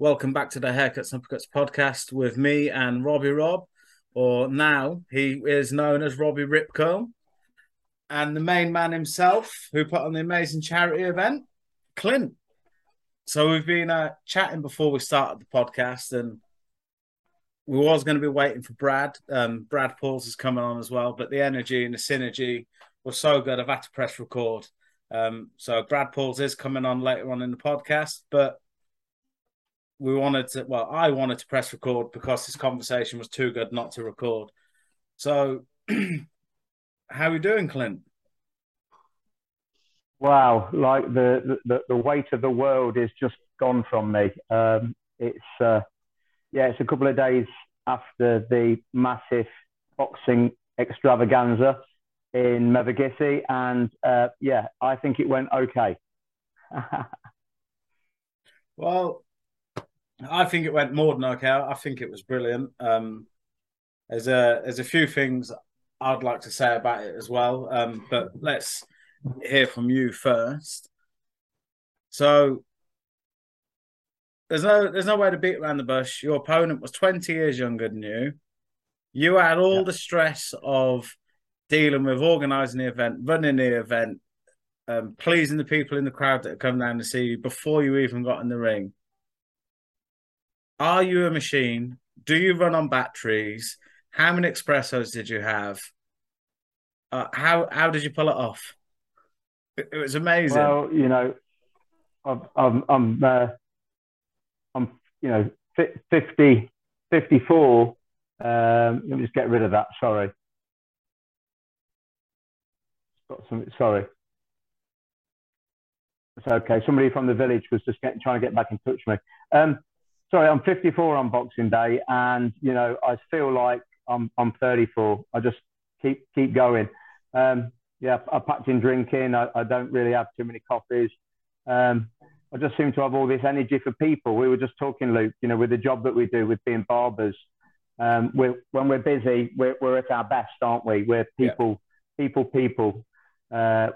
Welcome back to the Haircuts and Uppercuts podcast with me and Robbie Rob, or now he is known as Robbie Ripcomb, and the main man himself who put on the amazing charity event, Clint. So we've been chatting before we started the podcast, and we was going to be waiting for Brad. Brad Pauls is coming on as well, but the energy and the synergy was so good I've had to press record. So Brad Pauls is coming on later on in the podcast, but we wanted to, well, I wanted to press record because this conversation was too good not to record. So how are we doing, Clint? Wow, like the weight of the world is just gone from me. It's a couple of days after the massive boxing extravaganza in Mevagissey, and I think it went okay. Well, I think it went more than okay. I think it was brilliant. There's a few things I'd like to say about it as well, but let's hear from you first. So there's no way to beat around the bush. Your opponent was 20 years younger than you. You had all the stress of dealing with organising the event, running the event, pleasing the people in the crowd that come down to see you before you even got in the ring. Are you a machine? Do you run on batteries? How many espressos did you have? How did you pull it off? It was amazing. Well, you know, I'm 54. Let me just get rid of that. Sorry. Got something. Sorry. It's okay. Somebody from the village was just trying to get back in touch with me. Sorry, I'm 54 on Boxing Day, and you know I feel like I'm 34. I just keep going. I packed in drinking. I don't really have too many coffees. I just seem to have all this energy for people. We were just talking, Luke. You know, with the job that we do, with being barbers, when we're busy, we're at our best, aren't we? We're people. We're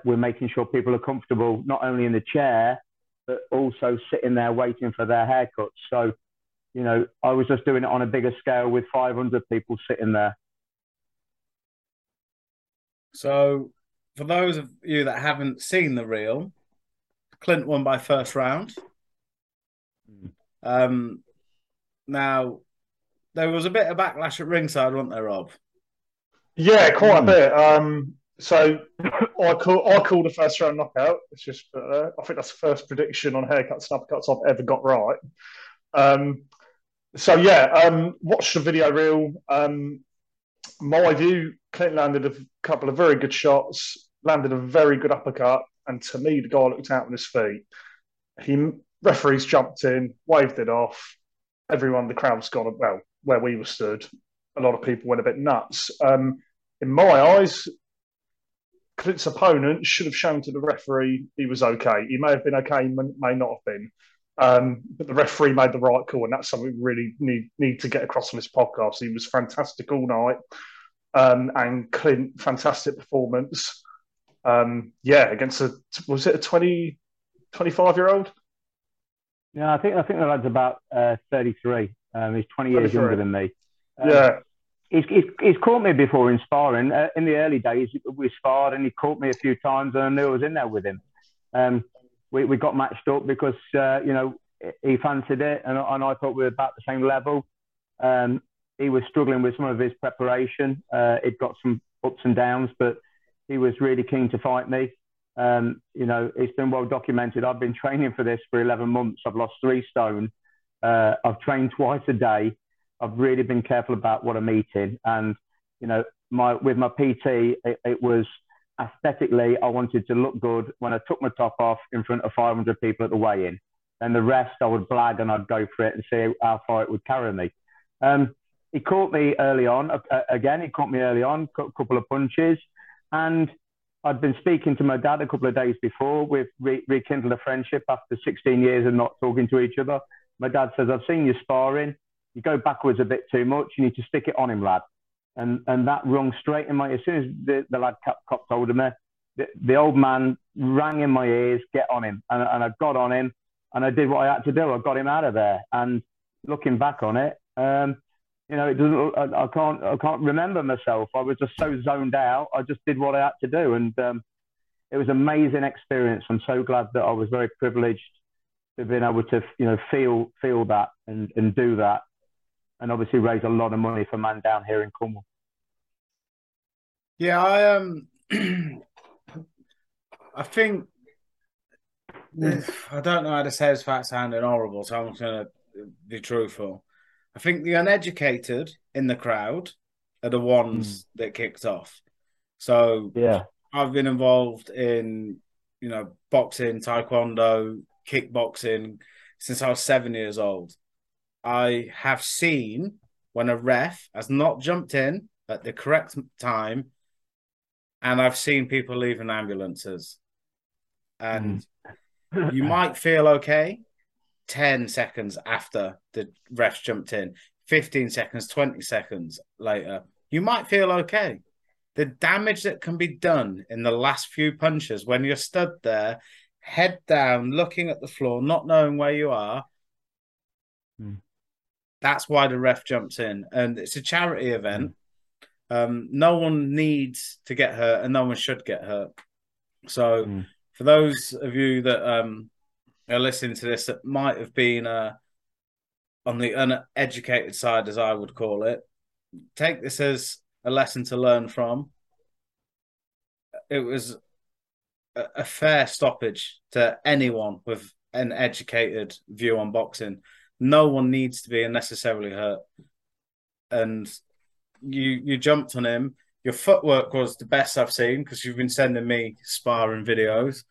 making sure people are comfortable, not only in the chair, but also sitting there waiting for their haircuts. So, you know, I was just doing it on a bigger scale with 500 people sitting there. So, for those of you that haven't seen the reel, Clint won by first round. Now, there was a bit of backlash at ringside, wasn't there, Rob? Yeah, quite a bit. So I call the first round knockout. It's just I think that's the first prediction on Haircuts and Uppercuts I've ever got right. Watch the video reel. My view, Clint landed a couple of very good shots, landed a very good uppercut, and to me, the guy looked out on his feet. Referees jumped in, waved it off. Everyone, the crowd's gone. Well, where we were stood, a lot of people went a bit nuts. In my eyes, Clint's opponent should have shown to the referee he was okay. He may have been okay, may not have been. But the referee made the right call, and that's something we really need to get across on this podcast. He was fantastic all night. And Clint, fantastic performance. Against was it a 25-year-old? Yeah, I think the lad's about 33. He's 20 years younger than me. He's caught me before in sparring. In the early days, we sparred and he caught me a few times, and I knew I was in there with him. We got matched up because, he fancied it, and I thought we were about the same level. He was struggling with some of his preparation. It got some ups and downs, but he was really keen to fight me. It's been well documented. I've been training for this for 11 months. I've lost 3 stone. I've trained twice a day. I've really been careful about what I'm eating, and with my PT, it was aesthetically I wanted to look good when I took my top off in front of 500 people at the weigh-in, and the rest I would blag and I'd go for it and see how far it would carry me. He caught me early on. Got a couple of punches, and I'd been speaking to my dad a couple of days before. We've rekindled a friendship after 16 years of not talking to each other. My dad says, "I've seen you sparring. You go backwards a bit too much. You need to stick it on him, lad." And that rung straight in my ear. As soon as the lad copped hold of me, the old man rang in my ears, "Get on him." And I got on him. And I did what I had to do. I got him out of there. And looking back on it, you know, it doesn't. I can't remember myself. I was just so zoned out. I just did what I had to do, and it was an amazing experience. I'm so glad that I was very privileged to have been able to, you know, feel that and do that, and obviously raise a lot of money for Man Down here in Cornwall. Yeah, I think I don't know how to say this without sounding horrible, so I'm just going to be truthful. I think the uneducated in the crowd are the ones that kicked off. So yeah, I've been involved in, you know, boxing, taekwondo, kickboxing since I was 7 years old. I have seen when a ref has not jumped in at the correct time, and I've seen people leave in ambulances. And you might feel okay 10 seconds after the refs jumped in, 15 seconds, 20 seconds later, you might feel okay. The damage that can be done in the last few punches when you're stood there, head down, looking at the floor, not knowing where you are, that's why the ref jumps in. And it's a charity event. No one needs to get hurt and no one should get hurt. So for those of you that... listening to this that might have been on the uneducated side, as I would call it, take this as a lesson to learn from. It was a fair stoppage to anyone with an educated view on boxing. No one needs to be unnecessarily hurt. And you jumped on him. Your footwork was the best I've seen, because you've been sending me sparring videos.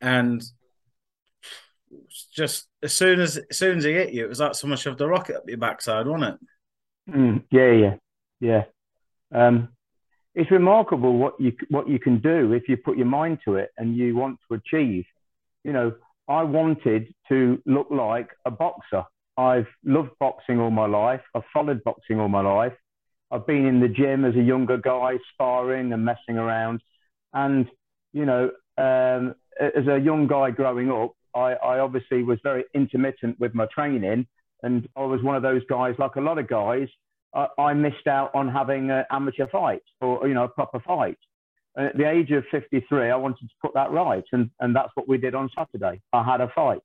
And just as soon as he hit you, it was like someone shoved a rocket up your backside, wasn't it? Yeah. It's remarkable what you can do if you put your mind to it and you want to achieve. You know, I wanted to look like a boxer. I've loved boxing all my life. I've followed boxing all my life. I've been in the gym as a younger guy, sparring and messing around. And, you know, as a young guy growing up, I obviously was very intermittent with my training, and I was one of those guys, like a lot of guys, I missed out on having an amateur fight or, you know, a proper fight. And at the age of 53, I wanted to put that right, and that's what we did on Saturday. I had a fight.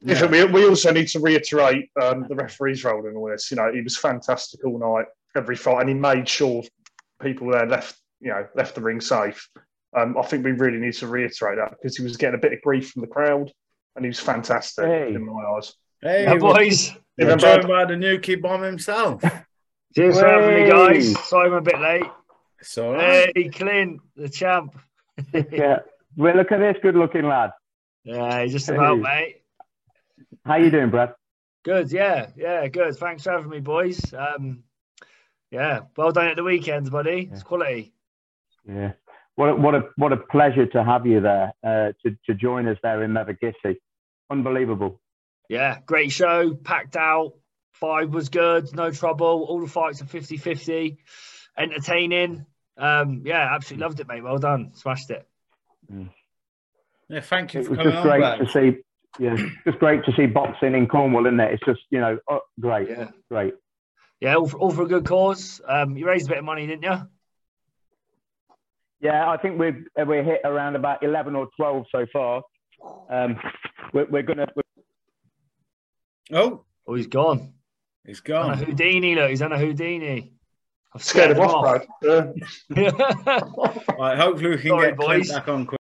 Yeah. We also need to reiterate the referee's role in all this. You know, he was fantastic all night, every fight, and he made sure people there left the ring safe. I think we really need to reiterate that, because he was getting a bit of grief from the crowd, and he was fantastic in my eyes. Hey, yeah, boys. You're joined by the Nuki Bomb himself. Cheers for having me, guys. Sorry I'm a bit late. It's all right. Hey, Clint, the champ. Yeah. Well, look at this good-looking lad. Yeah, he's just about, mate. How you doing, Brad? Good, yeah, good. Thanks for having me, boys. Yeah, well done at the weekends, buddy. Yeah. It's quality. Yeah. What a pleasure to have you there, to join us there in Mevagissey. Unbelievable. Yeah, great show, packed out, vibe was good, no trouble, all the fights are 50-50, entertaining. Yeah, absolutely loved it, mate, well done, smashed it. Yeah, thank you for coming on. It was just great to see, just great to see boxing in Cornwall, isn't it? It's just, you know, great, great. Yeah, all for a good cause. You raised a bit of money, didn't you? Yeah, I think we've hit around about 11 or 12 so far. We're gonna. Oh, he's gone. He's gone. On a Houdini, look. He's on a Houdini. I'm scared of off, bro. Right, hopefully we can get Clint back on quick.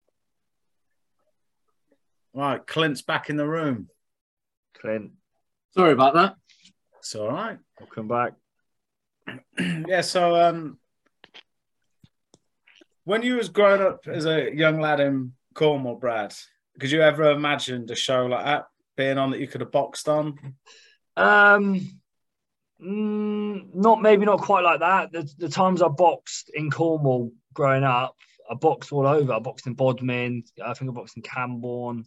Right, Clint's back in the room. Clint, sorry about that. It's all right. I'll come back. Yeah. So. When you was growing up as a young lad in Cornwall, Brad, could you ever imagine a show like that being on that you could have boxed on? Not quite like that. The times I boxed in Cornwall growing up, I boxed all over. I boxed in Bodmin. I think I boxed in Camborne.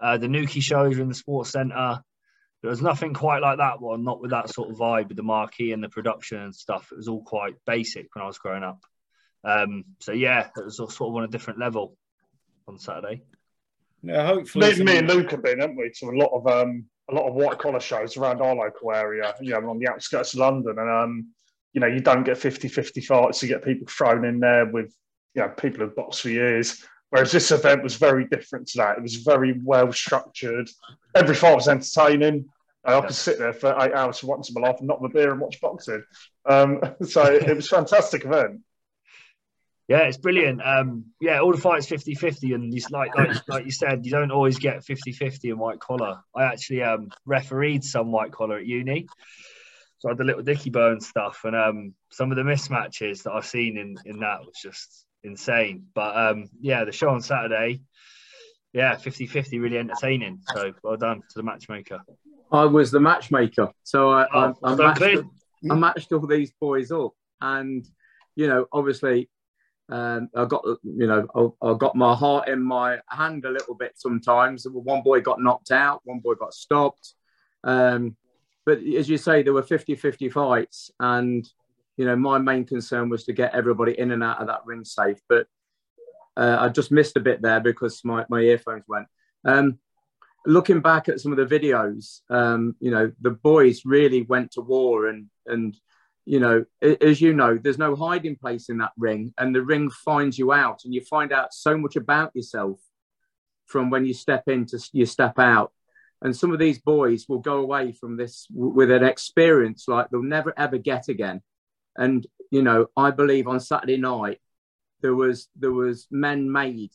The Nuki shows were in the sports centre. There was nothing quite like that one. Not with that sort of vibe with the marquee and the production and stuff. It was all quite basic when I was growing up. So yeah, it was sort of on a different level on Saturday. Yeah, hopefully. Me and Luke have been, haven't we, to a lot of white collar shows around our local area. You know, we're on the outskirts of London, and you know, you don't get 50-50 fights. You get people thrown in there with, you know, people who've boxed for years. Whereas this event was very different to that. It was very well structured. Every fight was entertaining. I could sit there for 8 hours once in my life and not have a beer and watch boxing. So it was a fantastic event. Yeah, it's brilliant. Yeah, all the fights 50-50, and it's like you said, you don't always get 50-50 in white collar. I actually refereed some white collar at uni. So I had the little Dickie Byrne stuff, and some of the mismatches that I've seen in that was just insane. But yeah, the show on Saturday, yeah, 50-50, really entertaining. So well done to the matchmaker. I was the matchmaker, so I matched all these boys up, and you know, obviously, I got, you know, I got my heart in my hand a little bit sometimes. One boy got knocked out, one boy got stopped. But as you say, there were 50-50 fights, and, you know, my main concern was to get everybody in and out of that ring safe. But I just missed a bit there because my earphones went. Looking back at some of the videos, you know, the boys really went to war. And you know, as you know, there's no hiding place in that ring, and the ring finds you out, and you find out so much about yourself from when you step in to you step out. And some of these boys will go away from this with an experience like they'll never, ever get again. And, you know, I believe on Saturday night, there was men made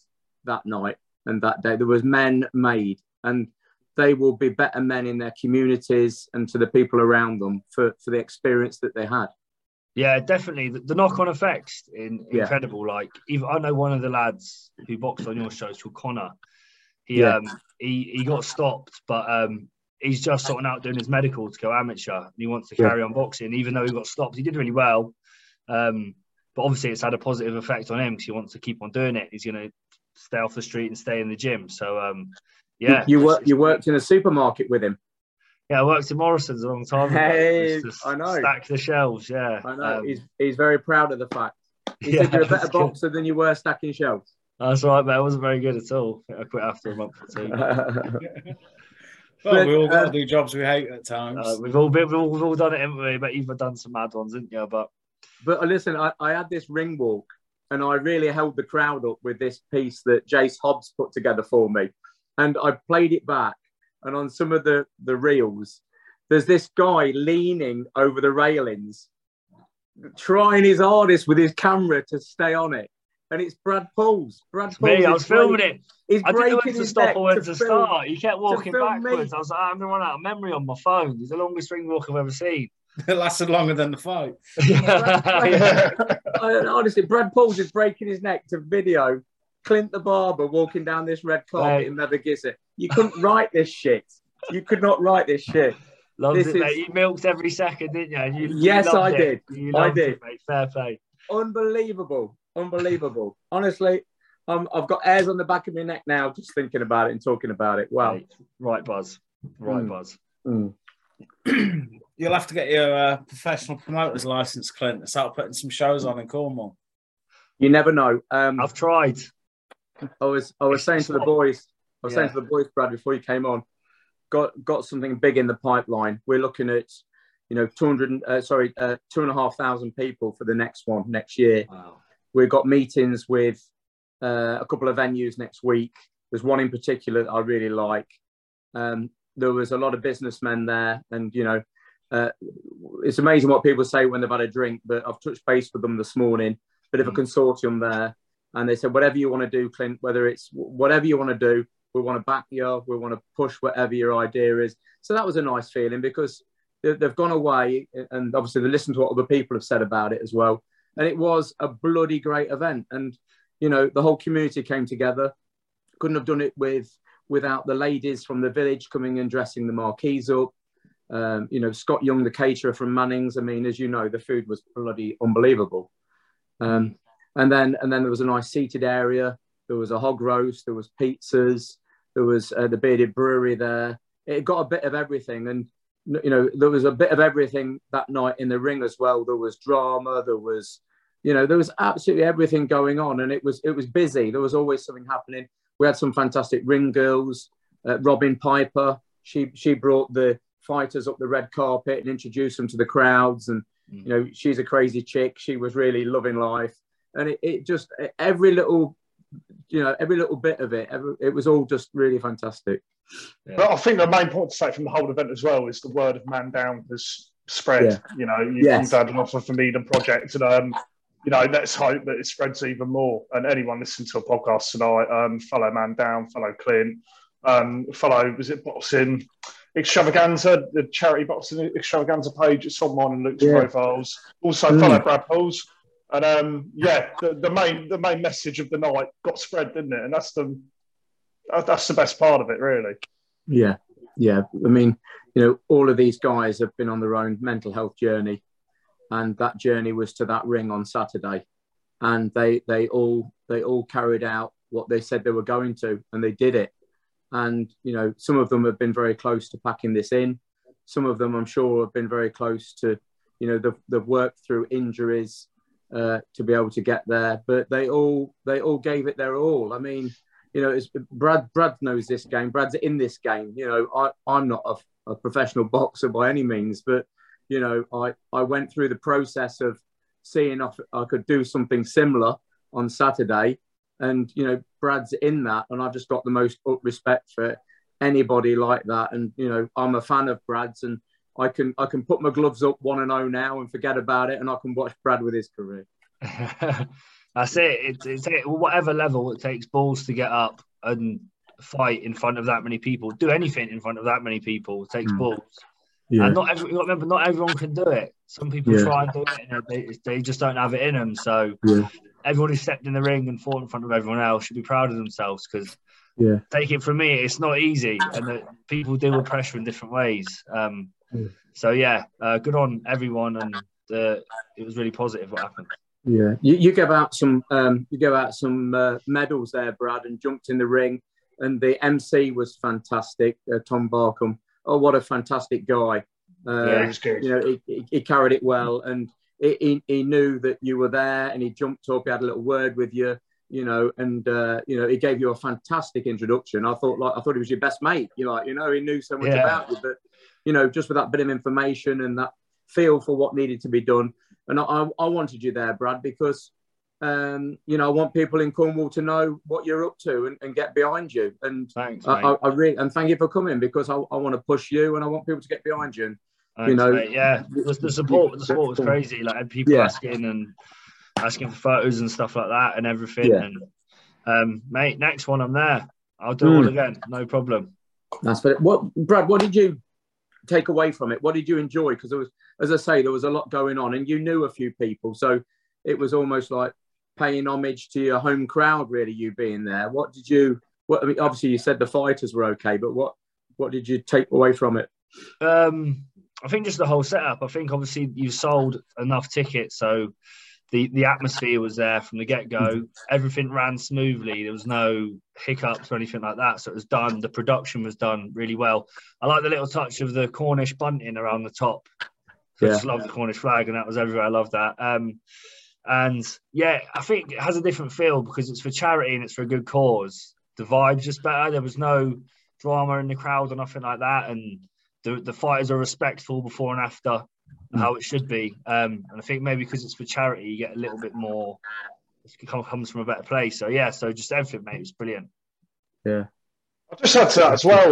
that night, and that day there was men made, and they will be better men in their communities and to the people around them for the experience that they had. Yeah, definitely. The knock-on effects incredible. Yeah. Like, I know one of the lads who boxed on your show is called Connor. He got stopped, but he's just sorting out doing his medical to go amateur, and he wants to carry on boxing. Even though he got stopped, he did really well. But obviously, it's had a positive effect on him because he wants to keep on doing it. He's going to stay off the street and stay in the gym. So yeah, you worked in a supermarket with him. Yeah, I worked in Morrison's a long time ago. Hey, I know. Stack the shelves. Yeah, I know. He's very proud of the fact. He said you're a better boxer than you were stacking shelves. That's all right, mate. I wasn't very good at all. I quit after a month or two. Well, we all got to do jobs we hate at times. We've all done it, haven't we? But you've done some mad ones, haven't you? But listen, I had this ring walk, and I really held the crowd up with this piece that Jace Hobbs put together for me. And I played it back, and on some of the reels, there's this guy leaning over the railings, trying his hardest with his camera to stay on it. And it's Brad Pauls. Brad Pauls. I was filming it. I didn't know when to stop or when to start. He kept walking backwards. I was like, I'm going to run out of memory on my phone. It's the longest ring walk I've ever seen. It lasted longer than the fight. Honestly, Brad Pauls is breaking his neck to video Clint the Barber walking down this red carpet in Mevagissey. You couldn't write this shit. You could not write this shit. Loved it, mate. You milked every second, didn't you? Yes, I did. I did. Mate. Fair play. Unbelievable. Honestly, I've got hairs on the back of my neck now just thinking about it and talking about it. Wow. Right, Buzz. Mm. You'll have to get your professional promoter's license, Clint, and start putting some shows on in Cornwall. You never know. I've tried. I was saying to the boys, Brad, before you came on, got something big in the pipeline. We're looking at, you know, 2,500 people for the next one next year. Wow. We've got meetings with a couple of venues next week. There's one in particular that I really like. There was a lot of businessmen there, and, you know, it's amazing what people say when they've had a drink, but I've touched base with them this morning, bit of a consortium there. And they said, whatever you want to do, Clint, whether it's whatever you want to do, we want to back you up, we want to push whatever your idea is. So that was a nice feeling because they've gone away and obviously they listened to what other people have said about it as well. And it was a bloody great event. And, you know, the whole community came together. Couldn't have done it without the ladies from the village coming and dressing the marquees up. You know, Scott Young, the caterer from Manning's. I mean, as you know, the food was bloody unbelievable. And then there was a nice seated area. There was a hog roast. There was pizzas. There was the Bearded Brewery there. It got a bit of everything. And, you know, there was a bit of everything that night in the ring as well. There was drama. There was, you know, there was absolutely everything going on, and it was busy. There was always something happening. We had some fantastic ring girls. Robin Piper, she brought the fighters up the red carpet and introduced them to the crowds. And, you know, she's a crazy chick. She was really loving life. And it just, every little, you know, every little bit of it, it was all just really fantastic. Yeah. But I think the main point to say from the whole event as well is the word of Man Down has spread. Yeah. You know, you've had an offer from Eden Project, and you know, let's hope that it spreads even more. And anyone listening to a podcast tonight, fellow Man Down, fellow Clint, fellow, was it Boxing Extravaganza, the charity Boxing Extravaganza page? It's on mine and Luke's profiles. Also, fellow Brad Pauls. And yeah, the main message of the night got spread, didn't it? And that's the best part of it, really. Yeah, yeah. I mean, you know, all of these guys have been on their own mental health journey, and that journey was to that ring on Saturday, and they all carried out what they said they were going to, and they did it. And you know, some of them have been very close to packing this in. Some of them, I'm sure, have been very close to, you know, they've worked through injuries to be able to get there. But they all gave it their all. I mean, you know, it's, Brad knows this game. Brad's in this game. You know, I'm not a professional boxer by any means, but you know, I went through the process of seeing if I could do something similar on Saturday. And, you know, Brad's in that, and I've just got the most respect for anybody like that. And, you know, I'm a fan of Brad's, and I can put my gloves up 1-0 now and forget about it, and I can watch Brad with his career. That's it. It's whatever level it takes balls to get up and fight in front of that many people, do anything in front of that many people. It takes balls. Yeah. And not everyone can do it. Some people try and do it, and they just don't have it in them. So everyone who stepped in the ring and fought in front of everyone else should be proud of themselves, because take it from me, it's not easy, and that people deal with pressure in different ways. So yeah, good on everyone, and it was really positive what happened. Yeah, you gave out some medals there, Brad, and jumped in the ring, and the MC was fantastic, Tom Barkham. Oh, what a fantastic guy! Yeah, it's good. You know, he carried it well, and he knew that you were there, and he jumped up. He had a little word with you, you know, and you know, he gave you a fantastic introduction. I thought he was your best mate. You know, he knew so much about you, but you know, just with that bit of information and that feel for what needed to be done. And I wanted you there, Brad, because you know, I want people in Cornwall to know what you're up to and get behind you. And thanks, I really, and thank you for coming, because I want to push you, and I want people to get behind you. And, thanks, you know, mate. Yeah, the support was crazy. Like, I had people asking for photos and stuff like that, and everything. Yeah. And mate, next one I'm there. I'll do it all again, no problem. That's it. What, Brad? What did you take away from it? What did you enjoy? Because there was, as I say, there was a lot going on, and you knew a few people, so it was almost like paying homage to your home crowd, really, you being there. What did you, I mean, obviously you said the fighters were okay, but what did you take away from it? I think just the whole setup. I think obviously you sold enough tickets, so the atmosphere was there from the get-go. Everything ran smoothly. There was no hiccups or anything like that, so it was done. The production was done really well. I like the little touch of the Cornish bunting around the top. I just love the Cornish flag, and that was everywhere. I love that. And yeah, I think it has a different feel because it's for charity and it's for a good cause. The vibe's just better. There was no drama in the crowd or nothing like that. And the fighters are respectful before and after, how it should be. And I think maybe because it's for charity, you get a little bit more, it comes from a better place. So yeah, so just everything, mate, was brilliant. Yeah. I'll just add to that as well,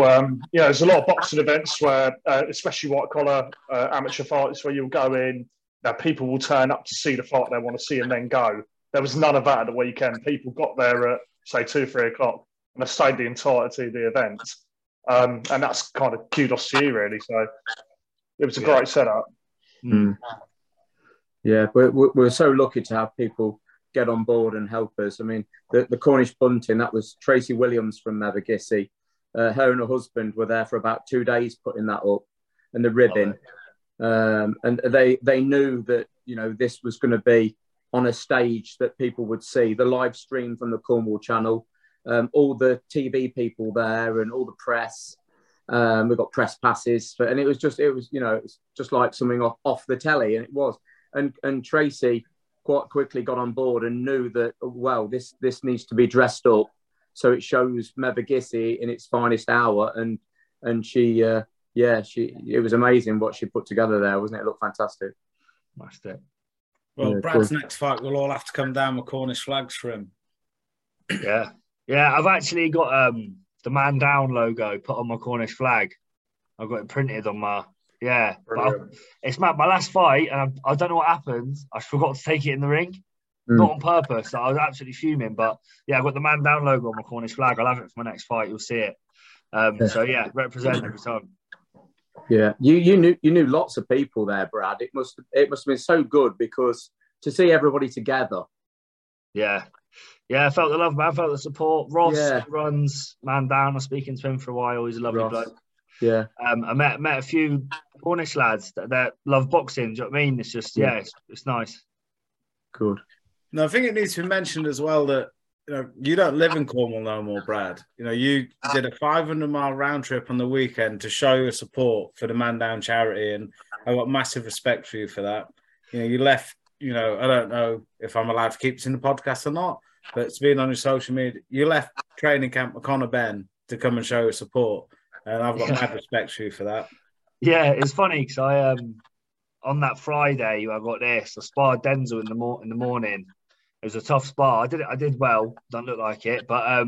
you know, there's a lot of boxing events where, especially white-collar amateur fights, where you'll go in, that people will turn up to see the fight they want to see and then go. There was none of that at the weekend. People got there at, say, 2, 3 o'clock, and they stayed the entirety of the event. And that's kind of kudos to you, really. So it was a great setup. Mm. Yeah, we're so lucky to have people get on board and help us. I mean, the Cornish bunting, that was Tracy Williams from Mevagissey. Her and her husband were there for about 2 days putting that up, and the ribbon. And they knew that, you know, this was going to be on a stage that people would see. The live stream from the Cornwall Channel, all the TV people there and all the press. We got press passes, and it was, you know, it's just like something off the telly, and it was. And Tracy quite quickly got on board and knew that, well, this needs to be dressed up So it shows Mevagissey in its finest hour, and she, yeah, she, it was amazing what she put together there, wasn't it? It looked fantastic. That's it. Well, yeah, Brad's cool. Next fight, we'll all have to come down with Cornish flags for him. Yeah, yeah. I've actually got the Man Down logo put on my Cornish flag. I've got it printed on my. Yeah, it's my last fight, and I don't know what happened. I forgot to take it in the ring, not on purpose. I was absolutely fuming, but yeah, I've got the Man Down logo on my Cornish flag. I'll have it for my next fight. You'll see it. So yeah, represent every time. Yeah, you knew lots of people there, Brad. It must have been so good because to see everybody together. Yeah, yeah, I felt the love, man. I felt the support. Ross runs Man Down. I was speaking to him for a while. He's a lovely bloke. Yeah, I met a few Cornish lads that love boxing. Do you know what I mean? It's just it's nice. Good. No, I think it needs to be mentioned as well that you don't live in Cornwall no more, Brad. You did a 500-mile round trip on the weekend to show your support for the Man Down charity, and I got massive respect for you for that. You left. I don't know if I'm allowed to keep this in the podcast or not, but it's been on your social media. You left training camp with Conor Benn to come and show your support. And I've got mad respect for you for that. Yeah, it's funny because I on that Friday I got this. I sparred Denzel in the morning. It was a tough spar. I did well. Don't look like it, but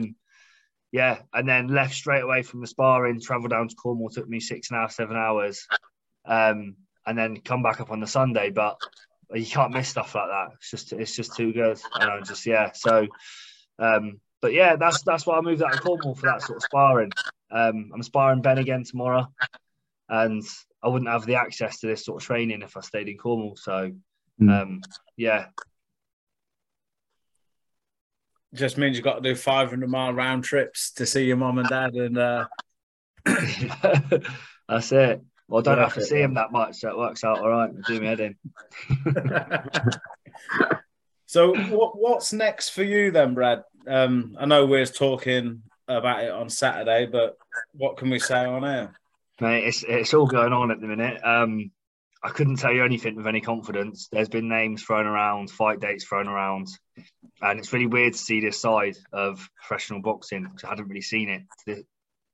yeah. And then left straight away from the sparring. Travelled down to Cornwall. Took me 6 and a half, 7 hours. And then come back up on the Sunday. But you can't miss stuff like that. It's just too good. And I just So, but yeah, that's why I moved out of Cornwall for that sort of sparring. I'm sparring Ben again tomorrow, and I wouldn't have the access to this sort of training if I stayed in Cornwall. So, yeah, just means you've got to do 500-mile round trips to see your mum and dad, and that's it. Well, I don't have to see him that much, so it works out all right. Do me head in. So, what's next for you then, Brad? I know we're talking about it on Saturday, but what can we say on air? Mate, it's all going on at the minute. I couldn't tell you anything with any confidence. There's been names thrown around, fight dates thrown around, and it's really weird to see this side of professional boxing because I hadn't really seen it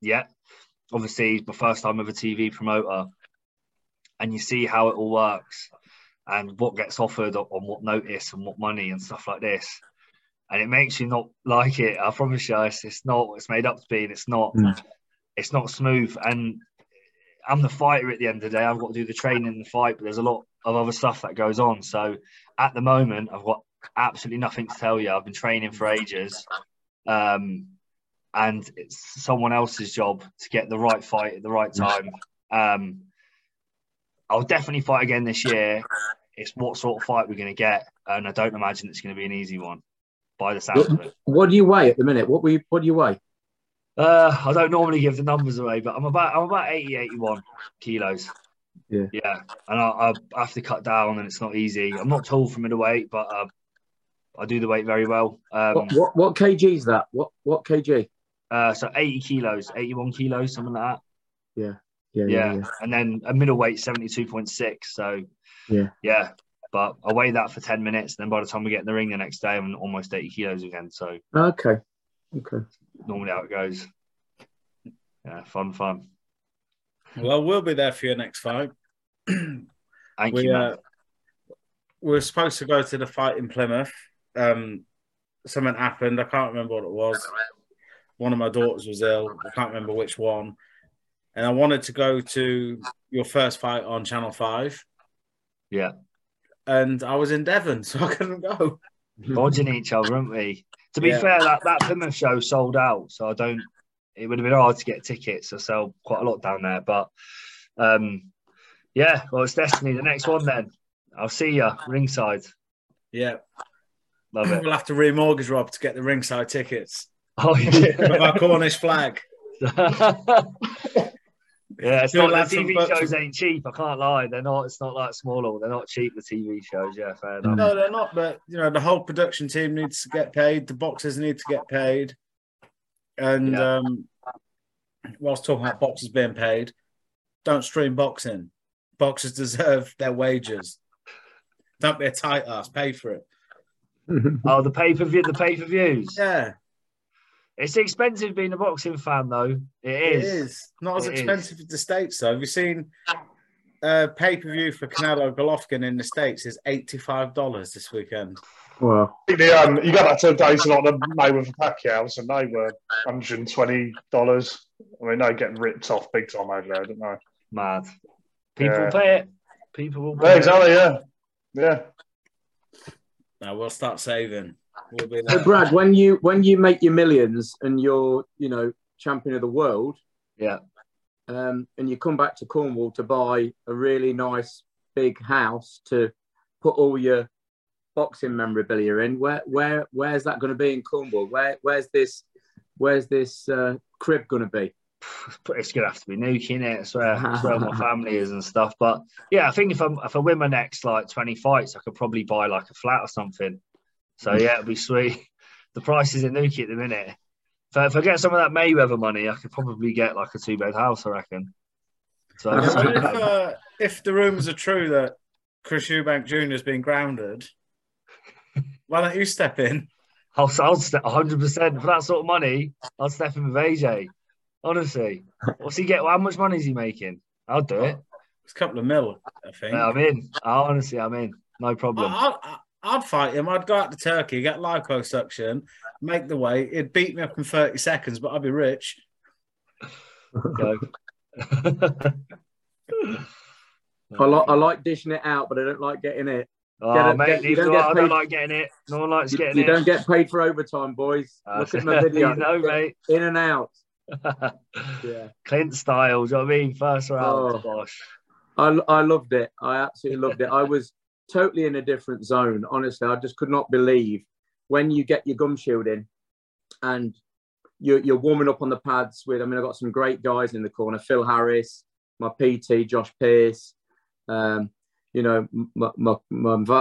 yet. Obviously, it's my first time with a TV promoter, and you see how it all works and what gets offered on what notice and what money and stuff like this. And it makes you not like it. I promise you, it's not what it's made up to be. And it's not smooth. And I'm the fighter at the end of the day. I've got to do the training and the fight, but there's a lot of other stuff that goes on. So at the moment, I've got absolutely nothing to tell you. I've been training for ages. And it's someone else's job to get the right fight at the right time. I'll definitely fight again this year. It's what sort of fight we're going to get. And I don't imagine it's going to be an easy one. By the sound of it. What do you weigh at the minute? What do you weigh? I don't normally give the numbers away, but I'm about 80, 81 kilos. Yeah, yeah. And I have to cut down, and it's not easy. I'm not tall for middleweight, but I do the weight very well. What kg is that? What kg? So 80 kilos, 81 kilos, something like that. Yeah. And then a middleweight 72.6. So yeah. But I weigh that for 10 minutes. Then by the time we get in the ring the next day, I'm almost 80 kilos again. So okay. Normally how it goes. Yeah, fun. Well, we'll be there for your next fight. Thank you, man. We're supposed to go to the fight in Plymouth. Something happened. I can't remember what it was. One of my daughters was ill. I can't remember which one. And I wanted to go to your first fight on Channel 5. Yeah. And I was in Devon, so I couldn't go. Dodging each other, weren't we? To be fair, that Plymouth show sold out, so it would have been hard to get tickets. I sell quite a lot down there, but yeah, well, it's destiny. The next one, then I'll see you ringside. Yeah, love it. We'll have to remortgage Rob to get the ringside tickets. Oh yeah, with our Cornish flag. Yeah, it's not, the TV shows ain't cheap. I can't lie. They're not. It's not like smaller. They're not cheap. The TV shows, yeah, fair enough. No, they're not. But the whole production team needs to get paid. The boxers need to get paid. And whilst talking about boxers being paid, don't stream boxing. Boxers deserve their wages. Don't be a tight ass. Pay for it. Oh, the pay per view. The pay per views. Yeah. It's expensive being a boxing fan, though. It is. Not as expensive as the States, though. Have you seen pay-per-view for Canelo Golovkin in the States is $85 this weekend? Wow. You got that to Dyson on the Mayweather Pacquiao's, and they were $120. I mean, they get ripped off big time over there, don't they? Mad. People pay it. People will pay it. Exactly, yeah. Yeah. Now we'll start saving. We'll be there. Hey, Brad, when you make your millions and you're, you know, champion of the world, yeah, and you come back to Cornwall to buy a really nice big house to put all your boxing memorabilia in, where's that going to be in Cornwall? Where's this crib going to be? It's going to have to be nuking it. That's where my family is and stuff. But yeah, I think if I win my next like 20 fights, I could probably buy like a flat or something. So yeah, it'd be sweet. The price is at nuking at the minute. So if I get some of that Mayweather money, I could probably get like a 2-bed house, I reckon. So if the rumours are true that Chris Eubank Jr. has been grounded, why don't you step in? I'll step 100% for that sort of money. I'll step in with AJ. Honestly, what's he get? How much money is he making? I'll do it. It's a couple of mil, I think. I'm in. Honestly, I'm in. No problem. I'd fight him. I'd go out to Turkey, get liposuction, make the weight. He'd beat me up in 30 seconds, but I'd be rich. I like dishing it out, but I don't like getting it. I don't like getting it. No one likes getting it. You don't get paid for overtime, boys. Look at my video. You know, mate. In and out. Yeah. Clint style, do you know what I mean? First round, gosh. I loved it. I absolutely loved it. I was totally in a different zone, honestly. I just could not believe when you get your gum shield in and you're warming up on the pads with, I mean, I've got some great guys in the corner, Phil Harris, my PT, Josh Pierce, you know, my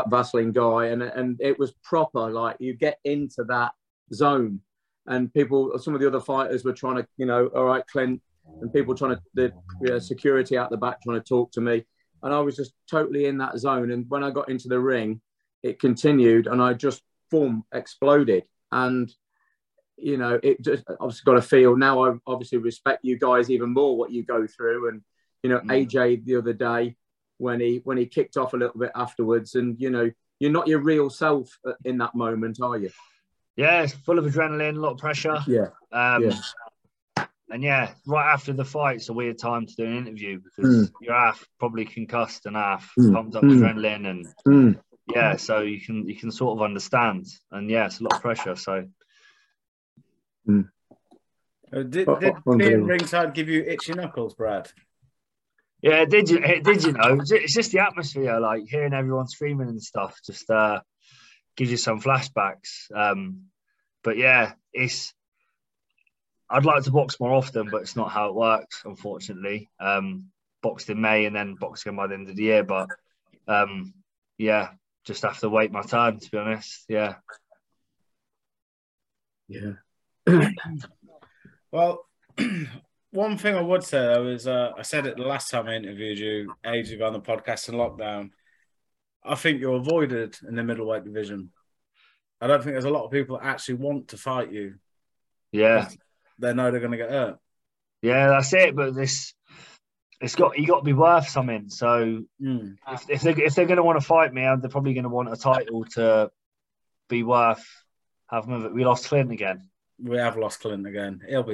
Vaseline guy, and it was proper, like, you get into that zone. And people, some of the other fighters were trying to, you know, all right, Clint, and people trying to, security out the back trying to talk to me. And I was just totally in that zone. And when I got into the ring, it continued and I just, boom, exploded. And, you know, it just, I've just got a feel. Now I obviously respect you guys even more, what you go through. And, you know, AJ the other day, when he kicked off a little bit afterwards, and, you know, you're not your real self in that moment, are you? Yeah, it's full of adrenaline, a lot of pressure. Yeah. And yeah, right after the fight, it's a weird time to do an interview because you're half probably concussed and half pumped up adrenaline, and yeah, so you can sort of understand. And yeah, it's a lot of pressure. So did being ringside give you itchy knuckles, Brad? Yeah, did you know? It's just the atmosphere, like hearing everyone screaming and stuff. Just gives you some flashbacks. But yeah, I'd like to box more often, but it's not how it works, unfortunately. Boxed in May and then boxed again by the end of the year. But yeah, just have to wait my turn, to be honest. Yeah. Yeah. Well, one thing I would say, though, is I said it the last time I interviewed you, ages ago on the podcast in lockdown, I think you're avoided in the middleweight division. I don't think there's a lot of people that actually want to fight you. Yeah. They know they're going to get hurt. Yeah, that's it. But you got to be worth something. So if they're going to want to fight me, they're probably going to want a title to be worth having of it. We lost Clint again. We have lost Clint again. He'll be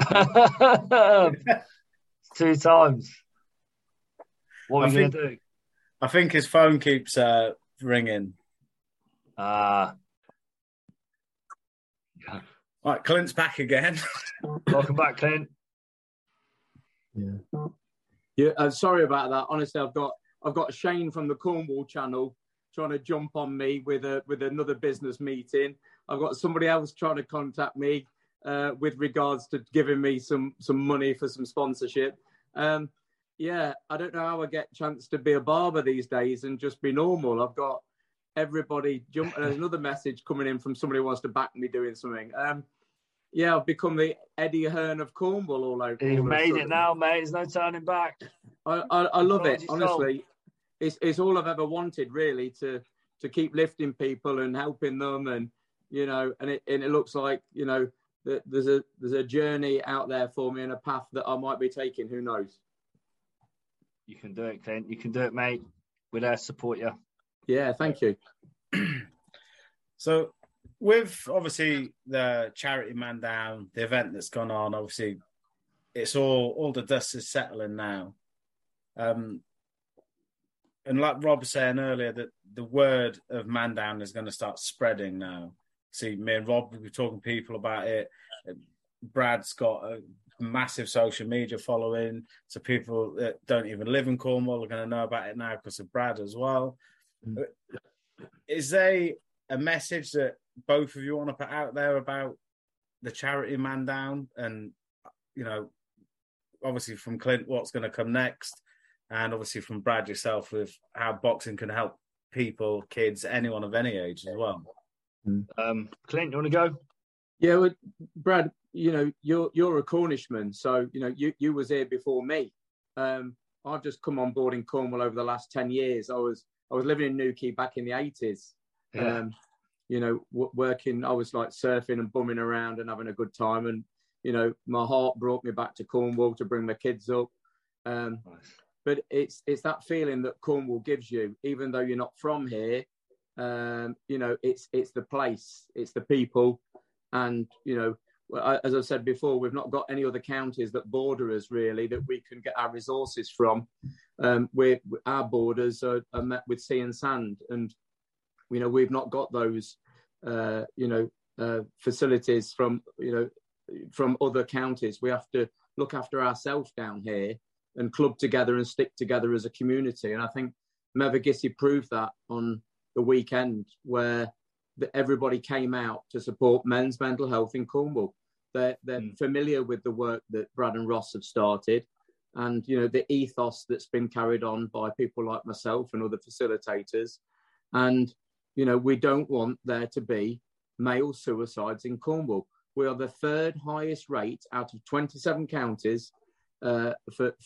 2 times. What are we going to do? I think his phone keeps ringing. Yeah. All right, Clint's back again. Welcome back, Clint. Yeah. I'm sorry about that. Honestly, I've got Shane from the Cornwall Channel trying to jump on me with another business meeting. I've got somebody else trying to contact me with regards to giving me some money for some sponsorship. Yeah, I don't know how I get a chance to be a barber these days and just be normal. I've got everybody jumping. There's another message coming in from somebody who wants to back me doing something. Yeah, I've become the Eddie Hearn of Cornwall all over. You've made it now, mate. There's no turning back. I love it, honestly. It's all I've ever wanted, really, to keep lifting people and helping them. And, you know, and it looks like, you know, that there's a journey out there for me and a path that I might be taking. Who knows? You can do it, Clint. You can do it, mate. We're there to support you. Yeah, thank you. So, with obviously the charity Man Down, the event that's gone on, obviously it's all the dust is settling now. And like Rob was saying earlier, that the word of Man Down is going to start spreading now. See, me and Rob, we were talking to people about it. Brad's got a massive social media following, so people that don't even live in Cornwall are going to know about it now because of Brad as well. Is there a message that both of you want to put out there about the charity Man Down? And, you know, obviously from Clint, what's going to come next? And obviously from Brad yourself with how boxing can help people, kids, anyone of any age as well. Clint, you want to go? Yeah, well, Brad, you know, you're a Cornishman. So, you know, you was here before me. I've just come on board in Cornwall over the last 10 years. I was living in Newquay back in the 80s. Yeah. You know, working, I was like surfing and bumming around and having a good time. And, you know, my heart brought me back to Cornwall to bring my kids up. Nice. But it's that feeling that Cornwall gives you, even though you're not from here. You know, it's the place, it's the people, and you know, as I've said before, we've not got any other counties that border us really that we can get our resources from. Where our borders are met with sea and sand, and you know, we've not got those, facilities from other counties. We have to look after ourselves down here and club together and stick together as a community. And I think Mevagissey proved that on the weekend where everybody came out to support men's mental health in Cornwall. They're familiar with the work that Brad and Ross have started and, you know, the ethos that's been carried on by people like myself and other facilitators. And, you know, we don't want there to be male suicides in Cornwall. We are the third highest rate out of 27 counties for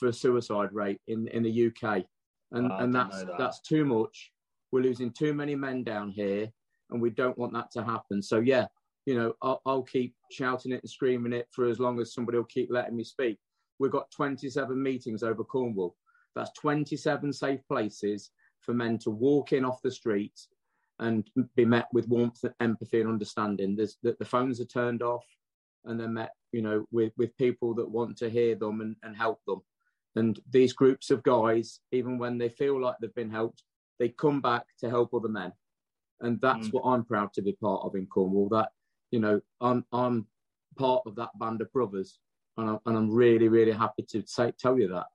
a suicide rate in the UK, and that's too much. We're losing too many men down here, and we don't want that to happen. So yeah, you know, I'll keep shouting it and screaming it for as long as somebody will keep letting me speak. We've got 27 meetings over Cornwall. That's 27 safe places for men to walk in off the street and be met with warmth, empathy, and understanding. There's that the phones are turned off, and they're met, you know, with people that want to hear them and help them. And these groups of guys, even when they feel like they've been helped, they come back to help other men. And that's what I'm proud to be part of in Cornwall, that, you know, I'm part of that band of brothers. And I'm really, really happy to tell you that.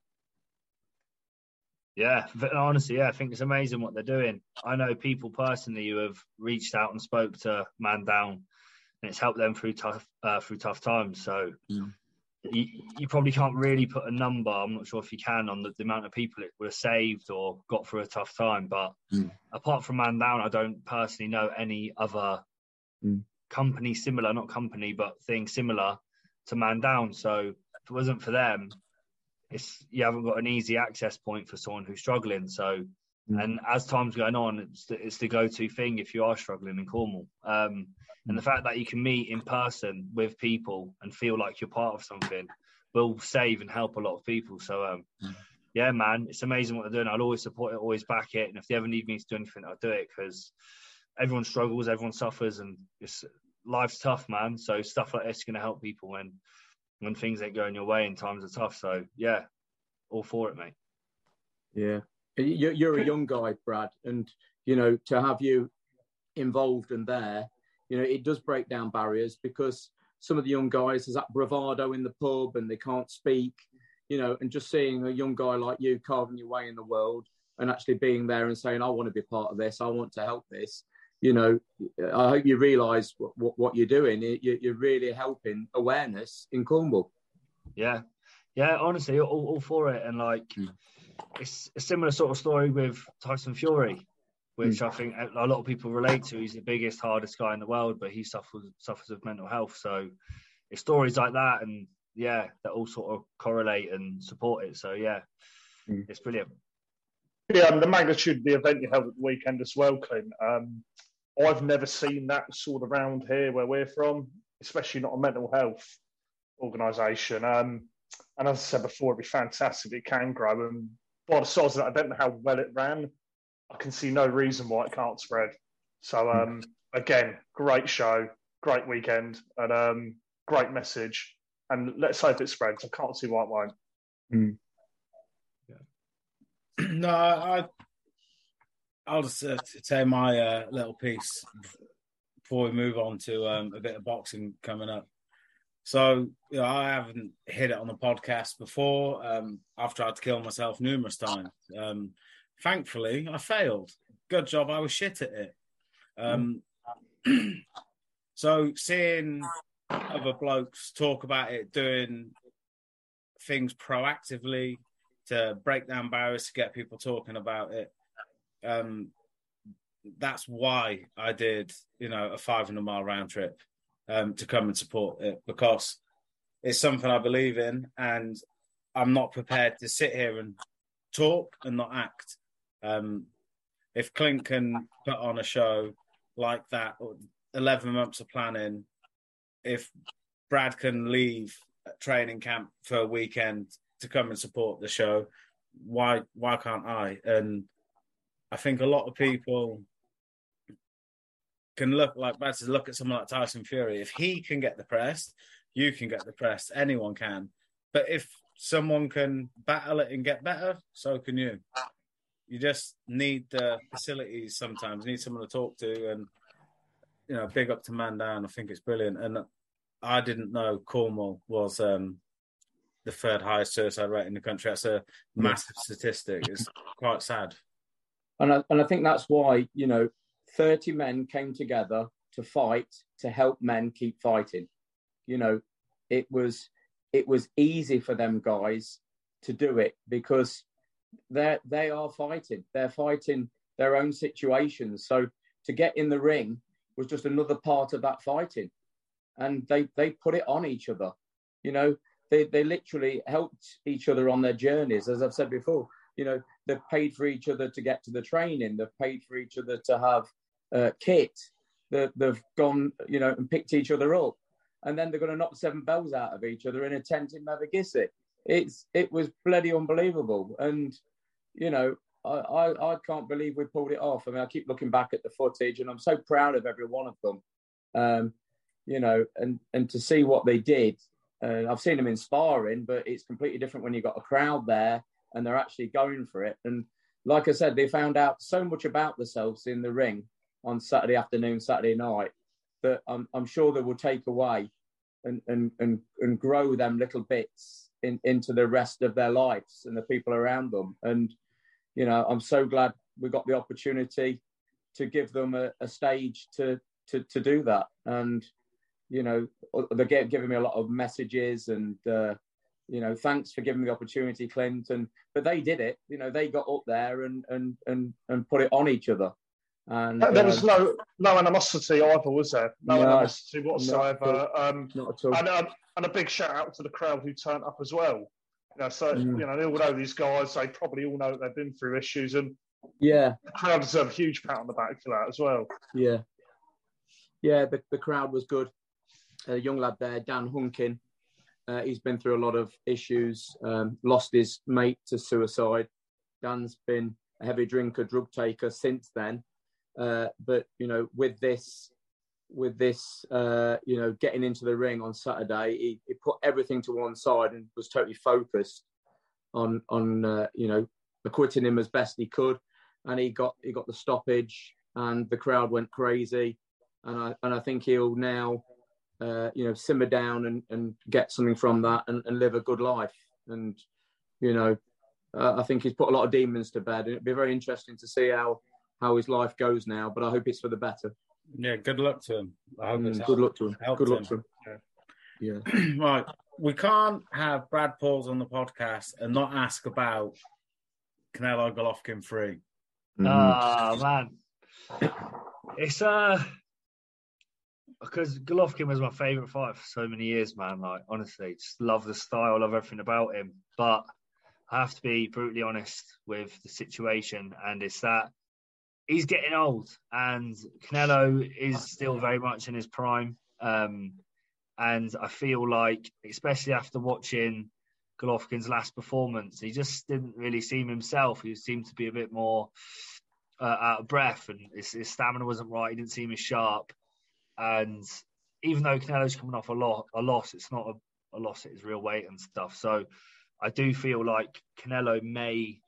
Yeah, honestly, yeah, I think it's amazing what they're doing. I know people personally who have reached out and spoke to Man Down, and it's helped them through tough times. So you probably can't really put a number, I'm not sure if you can, on the amount of people it were saved or got through a tough time. But apart from Man Down, I don't personally know any other company similar, not company, but thing similar to Man Down. So if it wasn't for them, you haven't got an easy access point for someone who's struggling. So, and as time's going on, it's the go-to thing if you are struggling in Cornwall. And the fact that you can meet in person with people and feel like you're part of something will save and help a lot of people. So, yeah, man, it's amazing what they're doing. I'll always support it, always back it. And if they ever need me to do anything, I'll do it because everyone struggles, everyone suffers, and life's tough, man. So stuff like this is going to help people when things ain't going your way and times are tough. So, yeah, all for it, mate. Yeah. You're a young guy, Brad, and, you know, to have you involved and there, you know, it does break down barriers because some of the young guys, there's that bravado in the pub and they can't speak, you know, and just seeing a young guy like you carving your way in the world and actually being there and saying, I want to be part of this, I want to help this, you know, I hope you realise what you're doing. You're really helping awareness in Cornwall. Yeah. Yeah, honestly, all for it. And, like, it's a similar sort of story with Tyson Fury, which I think a lot of people relate to. He's the biggest, hardest guy in the world, but he suffers with mental health. So it's stories like that, and, yeah, that all sort of correlate and support it. So, yeah, it's brilliant. Yeah, and the magnitude of the event you held at the weekend as well, Clint. I've never seen that sort of round here where we're from. especially not a mental health organisation. And as I said before, it'd be fantastic. It can grow. And by the size of that, I don't know how well it ran. I can see no reason why it can't spread. So, again, great show, great weekend, and great message. And let's hope it spreads. I can't see why it won't. Mm. Yeah. No, I'll just say my little piece before we move on to a bit of boxing coming up. So, you know, I haven't hit it on the podcast before. I've tried to kill myself numerous times. Thankfully, I failed. Good job, I was shit at it. So seeing other blokes talk about it, doing things proactively to break down barriers, to get people talking about it, that's why I did, you know, a 500-mile round trip to come and support it, because it's something I believe in, and I'm not prepared to sit here and talk and not act. If Clint can put on a show like that, or 11 months of planning, if Brad can leave training camp for a weekend to come and support the show, why can't I? And I think a lot of people can look, like Brad says, look at someone like Tyson Fury. If he can get depressed, you can get depressed. Anyone can. But if someone can battle it and get better, so can you. You just need the facilities sometimes. You need someone to talk to, and, you know, big up to Man Down. I think it's brilliant. And I didn't know Cornwall was the third highest suicide rate in the country. That's a massive statistic. It's quite sad. And I think that's why, you know, 30 men came together to fight, to help men keep fighting. You know, it was easy for them guys to do it, because they are fighting. They're fighting their own situations. So to get in the ring was just another part of that fighting. And they put it on each other. You know, they literally helped each other on their journeys, as I've said before. You know, they've paid for each other to get to the training. They've paid for each other to have kit. They've gone, you know, and picked each other up. And then they're going to knock seven bells out of each other in a tent in Mevagissey. It was bloody unbelievable. And, you know, I can't believe we pulled it off. I mean, I keep looking back at the footage, and I'm so proud of every one of them, you know, and to see what they did. I've seen them in sparring, but it's completely different when you've got a crowd there and they're actually going for it. And like I said, they found out so much about themselves in the ring on Saturday afternoon, Saturday night, that I'm sure they will take away and grow them little bits into the rest of their lives and the people around them. And, you know, I'm so glad we got the opportunity to give them a stage to do that. And, you know, they're giving me a lot of messages and, you know, thanks for giving me the opportunity, Clint. But they did it. You know, they got up there and put it on each other. And there was no animosity either, was there? No animosity whatsoever. Not at all. And a big shout out to the crowd who turned up as well. You know, so you know, they all know these guys. They probably all know that they've been through issues, and the crowd deserve a huge pat on the back for that as well. Yeah. The crowd was good. A young lad there, Dan Hunkin. He's been through a lot of issues, lost his mate to suicide. Dan's been a heavy drinker, drug taker since then. But, you know, with this, you know, getting into the ring on Saturday, he put everything to one side and was totally focused on you know, acquitting him as best he could. And he got the stoppage, and the crowd went crazy. And I think he'll now, you know, simmer down and get something from that and live a good life. And, you know, I think he's put a lot of demons to bed. And it'd be very interesting to see how his life goes now, but I hope it's for the better. Yeah, good luck to him. I hope it's good luck to him. Good luck to him. Yeah. Right. We can't have Brad Pauls on the podcast and not ask about Canelo Golovkin 3. Man. It's because Golovkin was my favourite fight for so many years, man. Like, honestly, just love the style, love everything about him. But I have to be brutally honest with the situation, and it's that he's getting old, and Canelo is still very much in his prime. And I feel like, especially after watching Golovkin's last performance, he just didn't really seem himself. He seemed to be a bit more out of breath, and his stamina wasn't right. He didn't seem as sharp. And even though Canelo's coming off a loss, it's not a loss at his real weight and stuff. So I do feel like Canelo may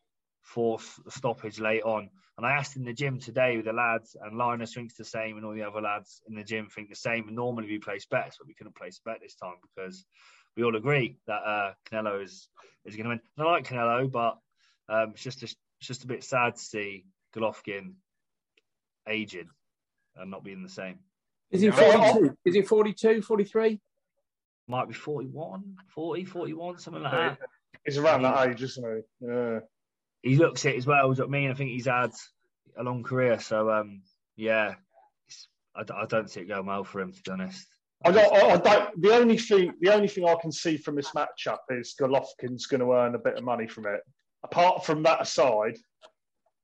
force a stoppage late on. And I asked in the gym today with the lads, and Linus thinks the same, and all the other lads in the gym think the same. And normally we place bets, but we couldn't place a bet this time because we all agree that Canelo is going to win. And I like Canelo, but it's just a bit sad to see Golovkin aging and not being the same. Is he 42? Is he 42, 43? Might be 41, 40, 41, something like that. He's around that age, isn't he? Yeah. He looks it as well, as I mean. I think he's had a long career, so I don't see it going well for him, to be honest. The only thing I can see from this matchup is Golovkin's going to earn a bit of money from it. Apart from that aside,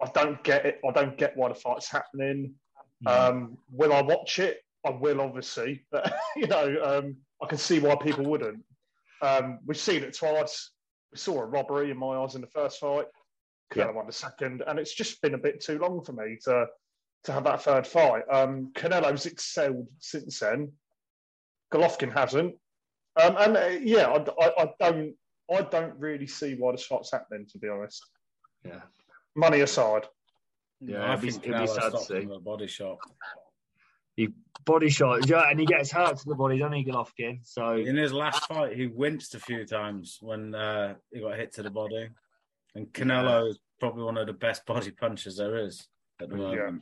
I don't get it. I don't get why the fight's happening. No. Will I watch it? I will, obviously, but I can see why people wouldn't. We've seen it twice. We saw a robbery in my eyes in the first fight. Canelo won the second, and it's just been a bit too long for me to have that third fight. Canelo's excelled since then. Golovkin hasn't, I don't really see why the shot's happening, to be honest. Yeah, money aside. Yeah, no, I think Canelo stops him with a body shot. He body shot, and he gets hurt to the body, doesn't he, Golovkin? So in his last fight, he winced a few times when he got hit to the body. And Canelo is probably one of the best body punchers there is at the moment.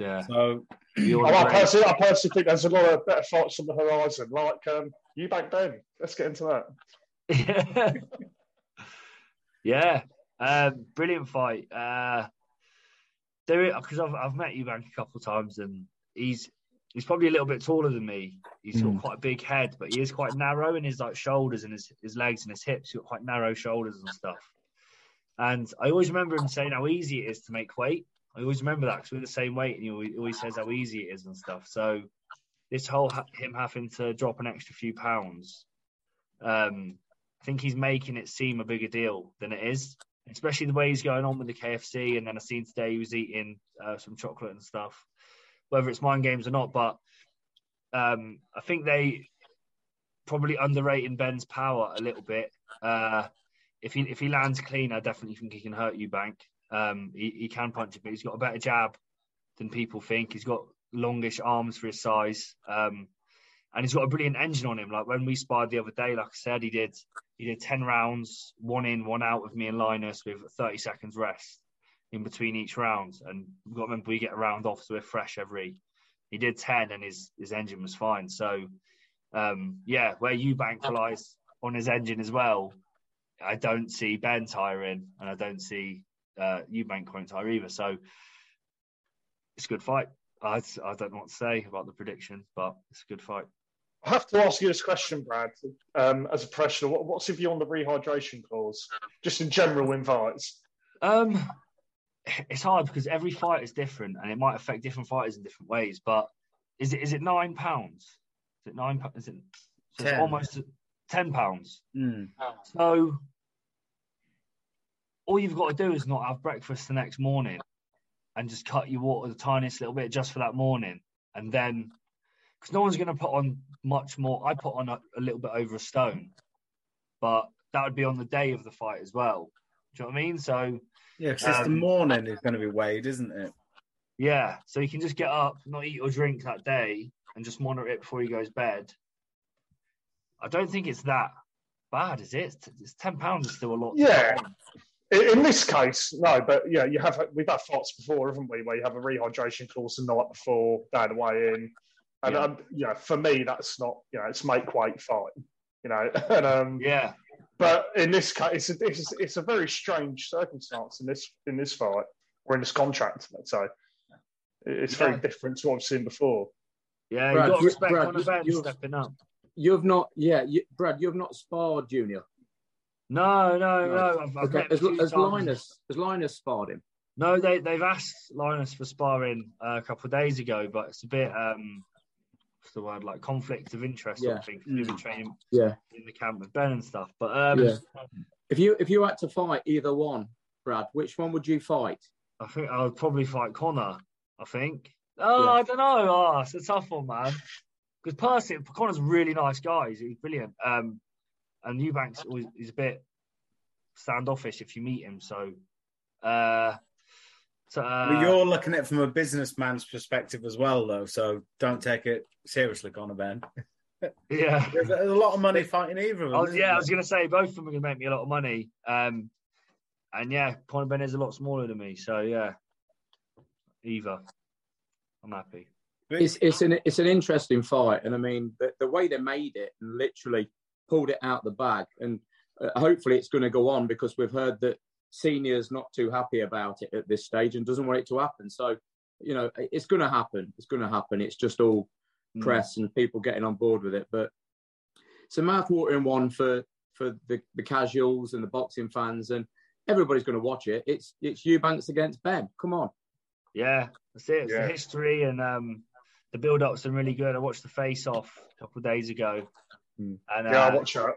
Yeah. So I personally think there's a lot of better fights on the horizon, like Eubank Benn. Let's get into that. Yeah. Brilliant fight. Because I've met Eubank a couple of times, and he's probably a little bit taller than me. He's got quite a big head, but he is quite narrow in his shoulders and his legs and his hips. He's got quite narrow shoulders and stuff. And I always remember him saying how easy it is to make weight. I always remember that because we're the same weight, and he always says how easy it is and stuff. So this whole him having to drop an extra few pounds, I think he's making it seem a bigger deal than it is, especially the way he's going on with the KFC. And then I seen today he was eating some chocolate and stuff. Whether it's mind games or not, but I think they probably underrated Ben's power a little bit. If he lands clean, I definitely think he can hurt Eubank. He can punch it, but he's got a better jab than people think. He's got longish arms for his size, and he's got a brilliant engine on him. Like when we sparred the other day, like I said, he did 10 rounds, one in, one out with me and Linus, with 30 seconds rest in between each round. And we've got to remember, we get a round off, so we're fresh he did 10, and his engine was fine. So, where Eubank relies on his engine as well, I don't see Ben tiring, and I don't see Eubank won't tire either. So, it's a good fight. I don't know what to say about the prediction, but it's a good fight. I have to ask you this question, Brad, as a professional. What's your view on the rehydration clause, just in general in fights? It's hard because every fight is different, and it might affect different fighters in different ways. But is it £9? Is it £9? Is it so 10. It's almost £10? Mm. So all you've got to do is not have breakfast the next morning, and just cut your water the tiniest little bit just for that morning, and then because no one's going to put on much more. I put on a little bit over a stone, but that would be on the day of the fight as well. Do you know what I mean? So. Yeah, because it's the morning is going to be weighed, isn't it? Yeah, so you can just get up, not eat or drink that day, and just monitor it before he goes to bed. I don't think it's that bad, is it? It's £10 is still a lot. Yeah, in this case, no, but yeah, we've had fights before, haven't we, where you have a rehydration clause the night before, day to weigh in, and for me, that's not, it's make weight fight, and . But in this case, it's a very strange circumstance in this fight, or in this contract, let's say. It's very different to what I've seen before. Yeah, Brad, you've got to respect Conor Benn stepping up. Brad, you've not sparred Junior? No. Has Linus sparred him? No, they've asked Linus for sparring a couple of days ago, but it's a bit what's the word, like conflict of interest or something from the training in the camp with Ben and stuff. But if you had to fight either one, Brad, which one would you fight? I think I would probably fight Conor, I think. I don't know. It's a tough one, man. Because personally, Conor's a really nice guy. He's brilliant. And Eubank's always, he's a bit standoffish if you meet him. So you're looking at it from a businessman's perspective as well, though. So don't take it seriously, Conor Benn. Yeah. There's a lot of money fighting either of them. I was going to say, both of them are going to make me a lot of money. Conor Benn is a lot smaller than me. So, either. I'm happy. It's an interesting fight, and I mean the way they made it and literally pulled it out the bag, and hopefully it's going to go on because we've heard that Senior's not too happy about it at this stage and doesn't want it to happen. So you know it's going to happen. It's just all press and people getting on board with it. But it's a mouth-watering one for the casuals and the boxing fans, and everybody's going to watch it. It's Eubanks against Ben. Come on. Yeah, that's it. It's the history, and the build-up's been really good. I watched the face-off a couple of days ago. And, I watched that.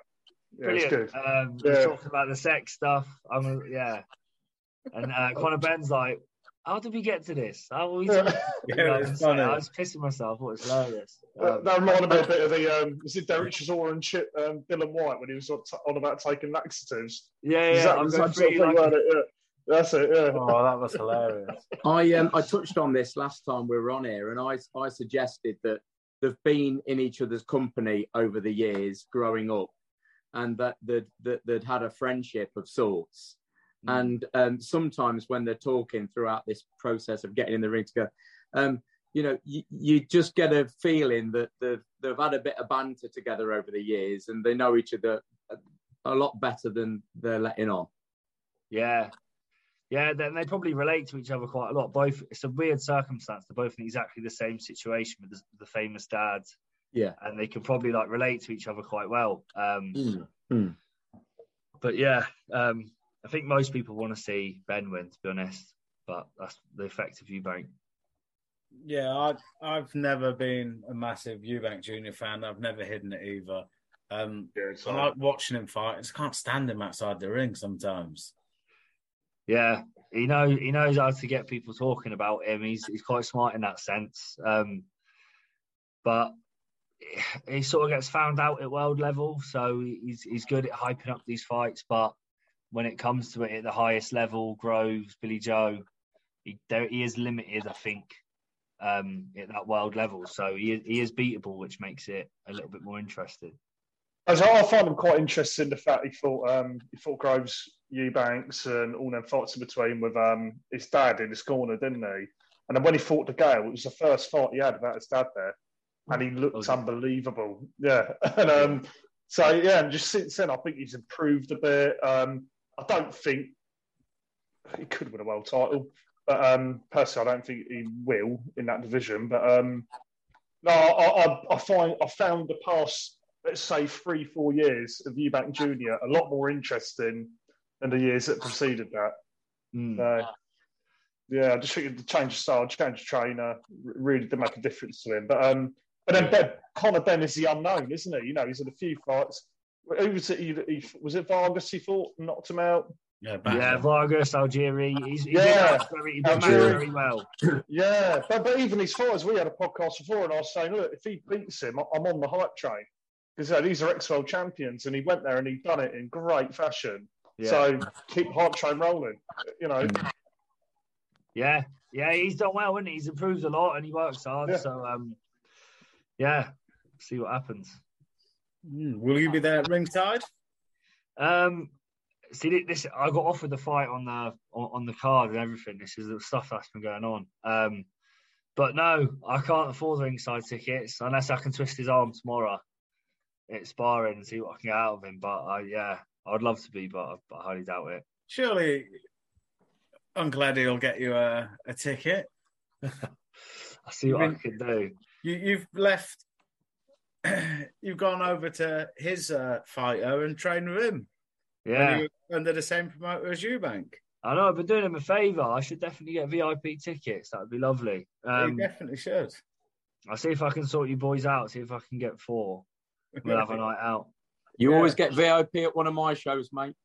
Yeah, brilliant. It's good. We're talking about the sex stuff. And Conor Benn's like, how did we get to this? How are we doing? I was pissing myself. What was hilarious. That reminded me a bit of the, was it Derek Chisora and Chip Dylan White when he was on about taking laxatives? That's it, yeah. Oh, that was hilarious. I touched on this last time we were on here, and I suggested that they've been in each other's company over the years growing up, and that they'd had a friendship of sorts. And sometimes when they're talking throughout this process of getting in the ring together, you just get a feeling that they've had a bit of banter together over the years, and they know each other a lot better than they're letting on. Yeah. Yeah, then they probably relate to each other quite a lot. Both, it's a weird circumstance. They're both in exactly the same situation with the famous dad. Yeah, and they can probably like relate to each other quite well. But I think most people want to see Ben win, to be honest. But that's the effect of Eubank. Yeah, I've never been a massive Eubank Jr. fan. I've never hidden it either. I like watching him fight. I just can't stand him outside the ring sometimes. Yeah, he knows how to get people talking about him. He's quite smart in that sense. But he sort of gets found out at world level, so he's good at hyping up these fights. But when it comes to it at the highest level, Groves, Billy Joe, he is limited, I think, at that world level. So he is beatable, which makes it a little bit more interesting. I find him quite interested in the fact he fought Groves, Eubanks, and all them fights in between with his dad in his corner, didn't he? And then when he fought the Gale, it was the first fight he had without his dad there, and he looked unbelievable. Yeah, and just since then I think he's improved a bit. I don't think he could win a world title, but personally I don't think he will in that division. But I found the past, let's say, 3-4 years of Eubank Jr. a lot more interesting than the years that preceded that. I just think the change of style, change of trainer really did make a difference to him. But then Conor Benn is the unknown, isn't he? You know, he's had a few fights. Who was it? Was it Vargas he fought, knocked him out? Yeah, Vargas, Algieri. He did very well. Yeah, but even his fights, we had a podcast before, and I was saying, look, if he beats him, I'm on the hype train. Because these are ex-world champions, and he went there and he done it in great fashion. Yeah. So keep hype train rolling, you know. Yeah, he's done well, hasn't he? He's improved a lot, and he works hard. Yeah. So, see what happens. Will you be there at ringside? I got offered the fight on the card and everything. This is the stuff that's been going on. But no, I can't afford the ringside tickets unless I can twist his arm tomorrow. It's sparring and see what I can get out of him. But I'd love to be, but I highly doubt it. Surely Uncle Eddie will get you a ticket. I see what I can do. You've left. You've gone over to his fighter and trained with him. Yeah, under the same promoter as Eubank. I know. I've been doing him a favour. I should definitely get VIP tickets. That would be lovely. You definitely should. I'll see if I can sort you boys out, see if I can get four. We'll have a night out. You always get VIP at one of my shows, mate.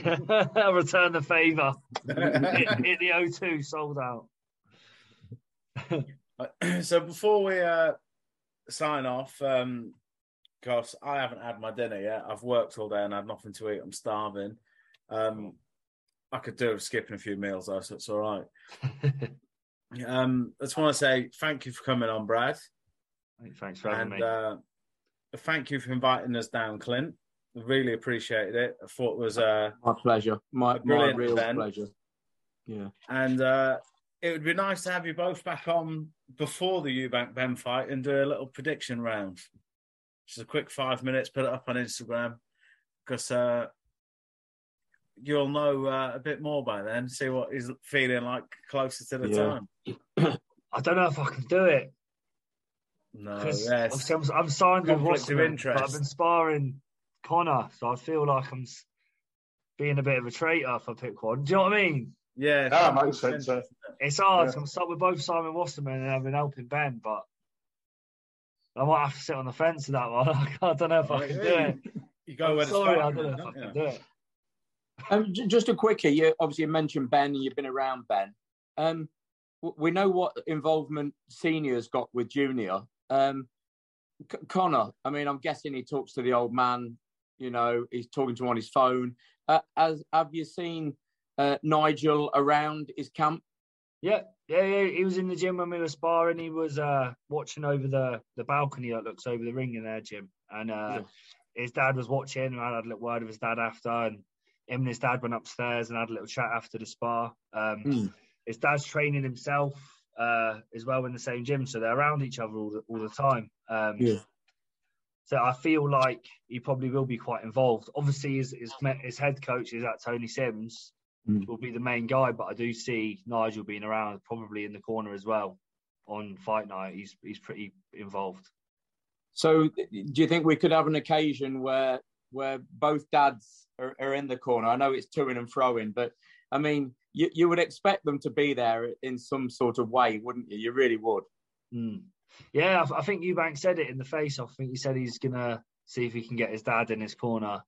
I'll return the favour. Hit the O2, sold out. So before we sign off, gosh, I haven't had my dinner yet. I've worked all day and had nothing to eat. I'm starving. I could do with skipping a few meals, though, so it's all right. I just want to say thank you for coming on, Brad. Thanks for having me. Thank you for inviting us down, Clint. I really appreciated it. I thought it was my pleasure. My real pleasure. Yeah. And it would be nice to have you both back on before the Eubank Benn fight and do a little prediction round. Just a quick 5 minutes, put it up on Instagram, because you'll know a bit more by then, see what he's feeling like closer to the time. I don't know if I can do it. No, yes. I'm signed with Ross, but I've been sparring Conor, so I feel like I'm being a bit of a traitor if I pick one. Do you know what I mean? Yeah. That makes sense. It's hard. Yeah. We're both Simon Wasserman and I've been helping Ben, but I might have to sit on the fence with that one. I don't know if I can do it. You go where I don't know if I can do it. Just a quickie. You obviously mentioned Ben and you've been around Ben. We know what involvement Senior's got with Junior. Conor, I mean, I'm guessing he talks to the old man. You know, he's talking to him on his phone. Have you seen Nigel around his camp? Yeah. He was in the gym when we were sparring. He was watching over the balcony that looks over the ring in their gym. And his dad was watching. And I had a little word with his dad after. And him and his dad went upstairs and had a little chat after the spar. His dad's training himself as well in the same gym, so they're around each other all the time. So I feel like he probably will be quite involved. Obviously, his head coach is at Tony Sims, will be the main guy, but I do see Nigel being around, probably in the corner as well on fight night. He's pretty involved. So do you think we could have an occasion where both dads are in the corner? I know it's to-ing and fro-ing, but I mean, you would expect them to be there in some sort of way, wouldn't you? You really would. Yeah, I think Eubank said it in the face-off. I think he said he's going to see if he can get his dad in his corner.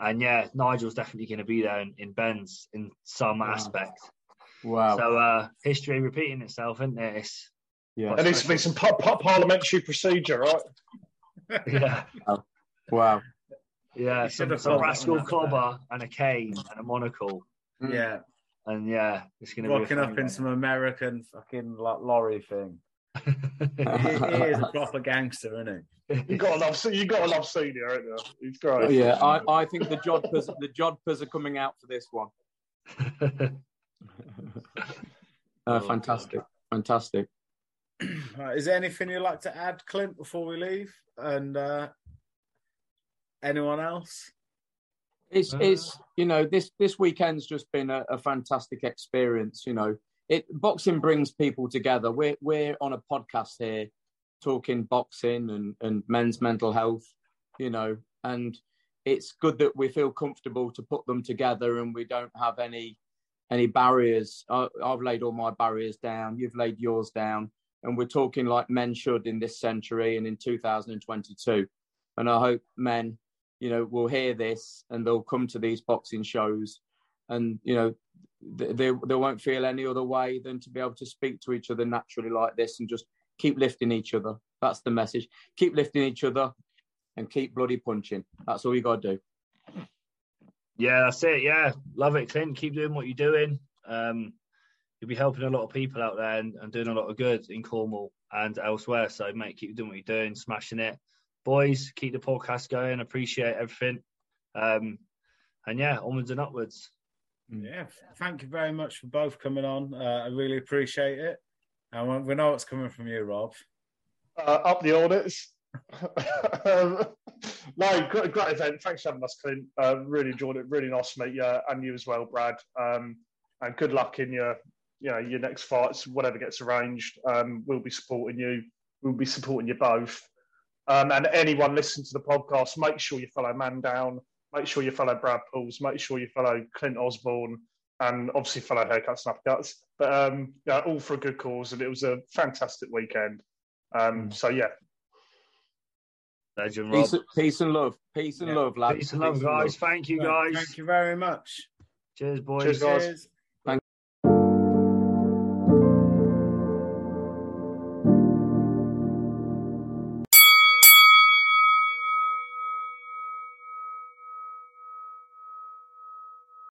And yeah, Nigel's definitely going to be there in Ben's in some aspect. Wow. So history repeating itself, isn't it? There needs to be some parliamentary procedure, right? Yeah. Wow. Yeah, some rascal clobber and a cane and a monocle. Yeah. And yeah, it's going to be... Walking up in some American fucking lorry thing. He is a proper gangster, isn't he? You've got to love Senior, isn't you? He's great. Oh, yeah, I think the Jodhpurs are coming out for this one. Fantastic. Right, is there anything you'd like to add, Clint, before we leave? And... anyone else? It's you know, this weekend's just been a fantastic experience. You know, boxing brings people together. We're on a podcast here talking boxing and men's mental health, you know, and it's good that we feel comfortable to put them together and we don't have any barriers. I've laid all my barriers down, you've laid yours down, and we're talking like men should in this century and in 2022. And I hope men, you know, will hear this and they'll come to these boxing shows and, you know, they won't feel any other way than to be able to speak to each other naturally like this and just keep lifting each other. That's the message. Keep lifting each other and keep bloody punching. That's all you got to do. Yeah, that's it. Yeah. Love it, Clint. Keep doing what you're doing. You'll be helping a lot of people out there and doing a lot of good in Cornwall and elsewhere. So, mate, keep doing what you're doing, smashing it. Boys, keep the podcast going. Appreciate everything. And yeah, onwards and upwards. Yeah, thank you very much for both coming on. I really appreciate it. And we know it's coming from you, Rob. Up the audits. No, great event. Thanks for having us, Clint. Really enjoyed it. Really nice to meet you and you as well, Brad. And good luck in your next fights, whatever gets arranged. We'll be supporting you. We'll be supporting you both. And anyone listening to the podcast, make sure you follow Man Down, make sure you follow Brad Pauls, make sure you follow Clint Osborne, and obviously follow Haircuts and Uppercuts. But all for a good cause, and it was a fantastic weekend. So yeah. Legend, Rob. Peace and love, lads. Peace and love, guys. Thank you, guys. Thank you very much. Cheers, boys. Cheers, guys.